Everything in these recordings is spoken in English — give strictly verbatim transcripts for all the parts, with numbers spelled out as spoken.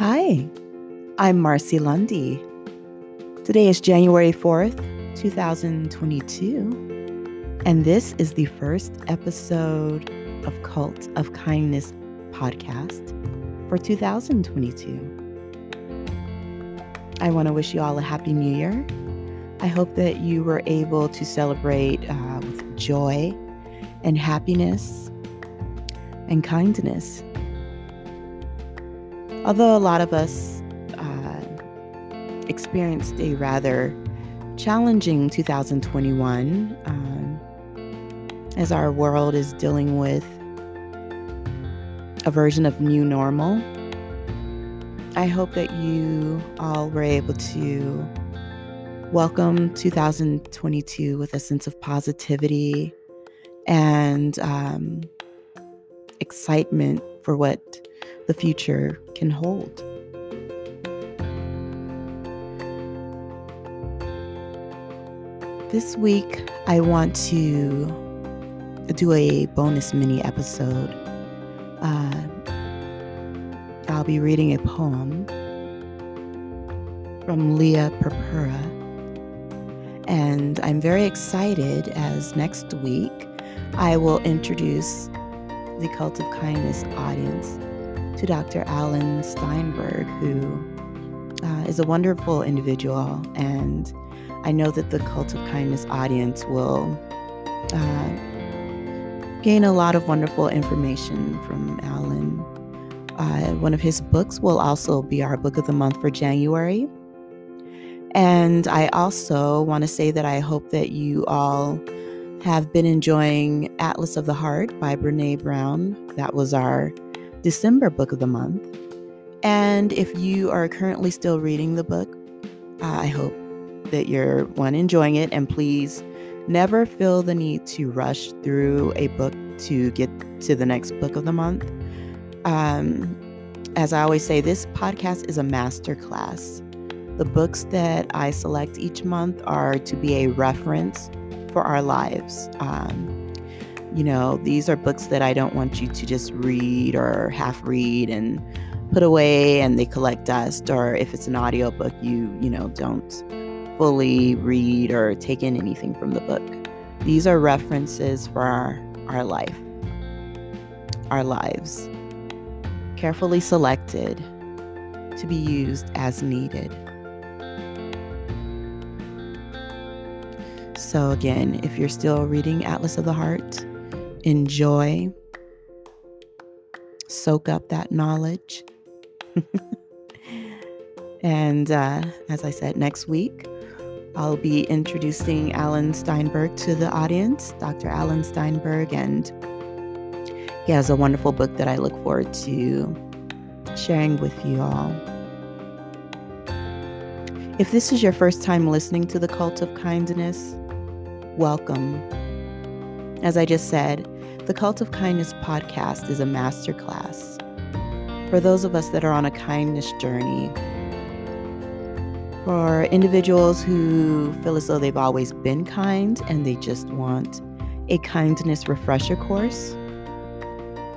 Hi, I'm Marcy Lundy. Today is January fourth, two thousand twenty-two, and this is the first episode of Cult of Kindness Podcast for two thousand twenty-two. I want to wish you all a happy new year. I hope that you were able to celebrate uh, with joy and happiness and kindness. Although a lot of us uh, experienced a rather challenging two thousand twenty-one, um, as our world is dealing with a version of new normal, I hope that you all were able to welcome two thousand twenty-two with a sense of positivity and um, excitement for what the future can hold. This week, I want to do a bonus mini episode. Uh, I'll be reading a poem from Leah Purpura, and I'm very excited as next week I will introduce the Cult of Kindness audience to Doctor Alan Steinberg, who uh, is a wonderful individual, and I know that the Cult of Kindness audience will uh, gain a lot of wonderful information from Alan. Uh, one of his books will also be our book of the month for January. And I also want to say that I hope that you all have been enjoying Atlas of the Heart by Brené Brown. That was our December book of the month. And if you are currently still reading the book, I hope that you're, one, enjoying it, and please never feel the need to rush through a book to get to the next book of the month. Um, as I always say, this podcast is a masterclass. The books that I select each month are to be a reference for our lives. Um, You know, these are books that I don't want you to just read or half read and put away and they collect dust. Or if it's an audiobook, you, you know, don't fully read or take in anything from the book. These are references for our, our life, our lives, carefully selected to be used as needed. So again, if you're still reading Atlas of the Heart, enjoy, soak up that knowledge. And uh, as I said, next week, I'll be introducing Alan Steinberg to the audience, Doctor Alan Steinberg, and he has a wonderful book that I look forward to sharing with you all. If this is your first time listening to the Cult of Kindness, welcome. As I just said, the Cult of Kindness podcast is a masterclass for those of us that are on a kindness journey, for individuals who feel as though they've always been kind and they just want a kindness refresher course,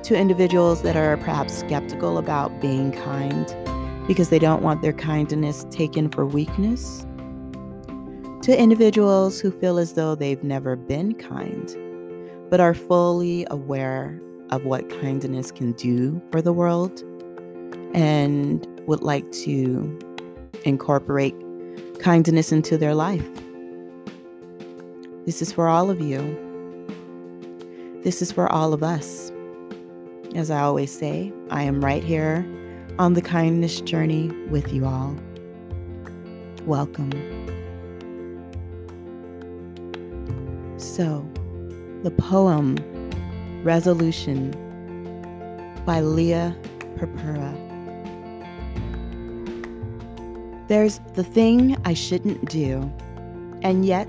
to individuals that are perhaps skeptical about being kind because they don't want their kindness taken for weakness, to individuals who feel as though they've never been kind, but are fully aware of what kindness can do for the world and would like to incorporate kindness into their life. This is for all of you. This is for all of us. As I always say, I am right here on the kindness journey with you all. Welcome. So, the poem Resolution by Leah Purpura. There's the thing I shouldn't do, and yet,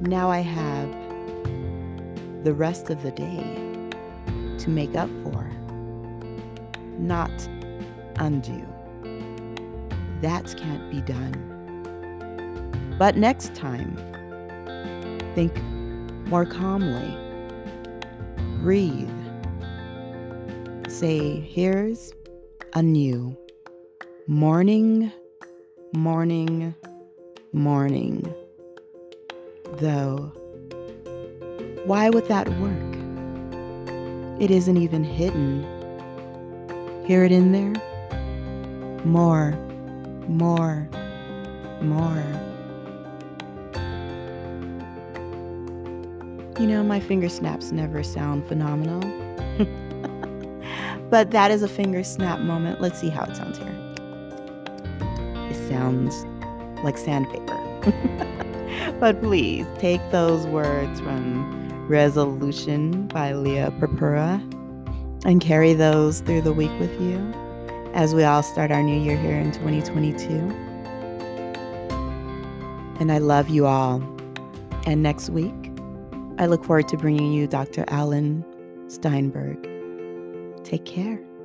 now I have the rest of the day to make up for, not undo. That can't be done. But next time, think more calmly, breathe, say, here's anew. Morning, morning, morning. Though, why would that work? It isn't even hidden. Hear it in there? More, more, more. You know, my finger snaps never sound phenomenal. But that is a finger snap moment. Let's see how it sounds here. It sounds like sandpaper. But please take those words from Resolution by Leah Purpura and carry those through the week with you as we all start our new year here in twenty twenty-two. And I love you all. And next week, I look forward to bringing you Doctor Alan Steinberg. Take care.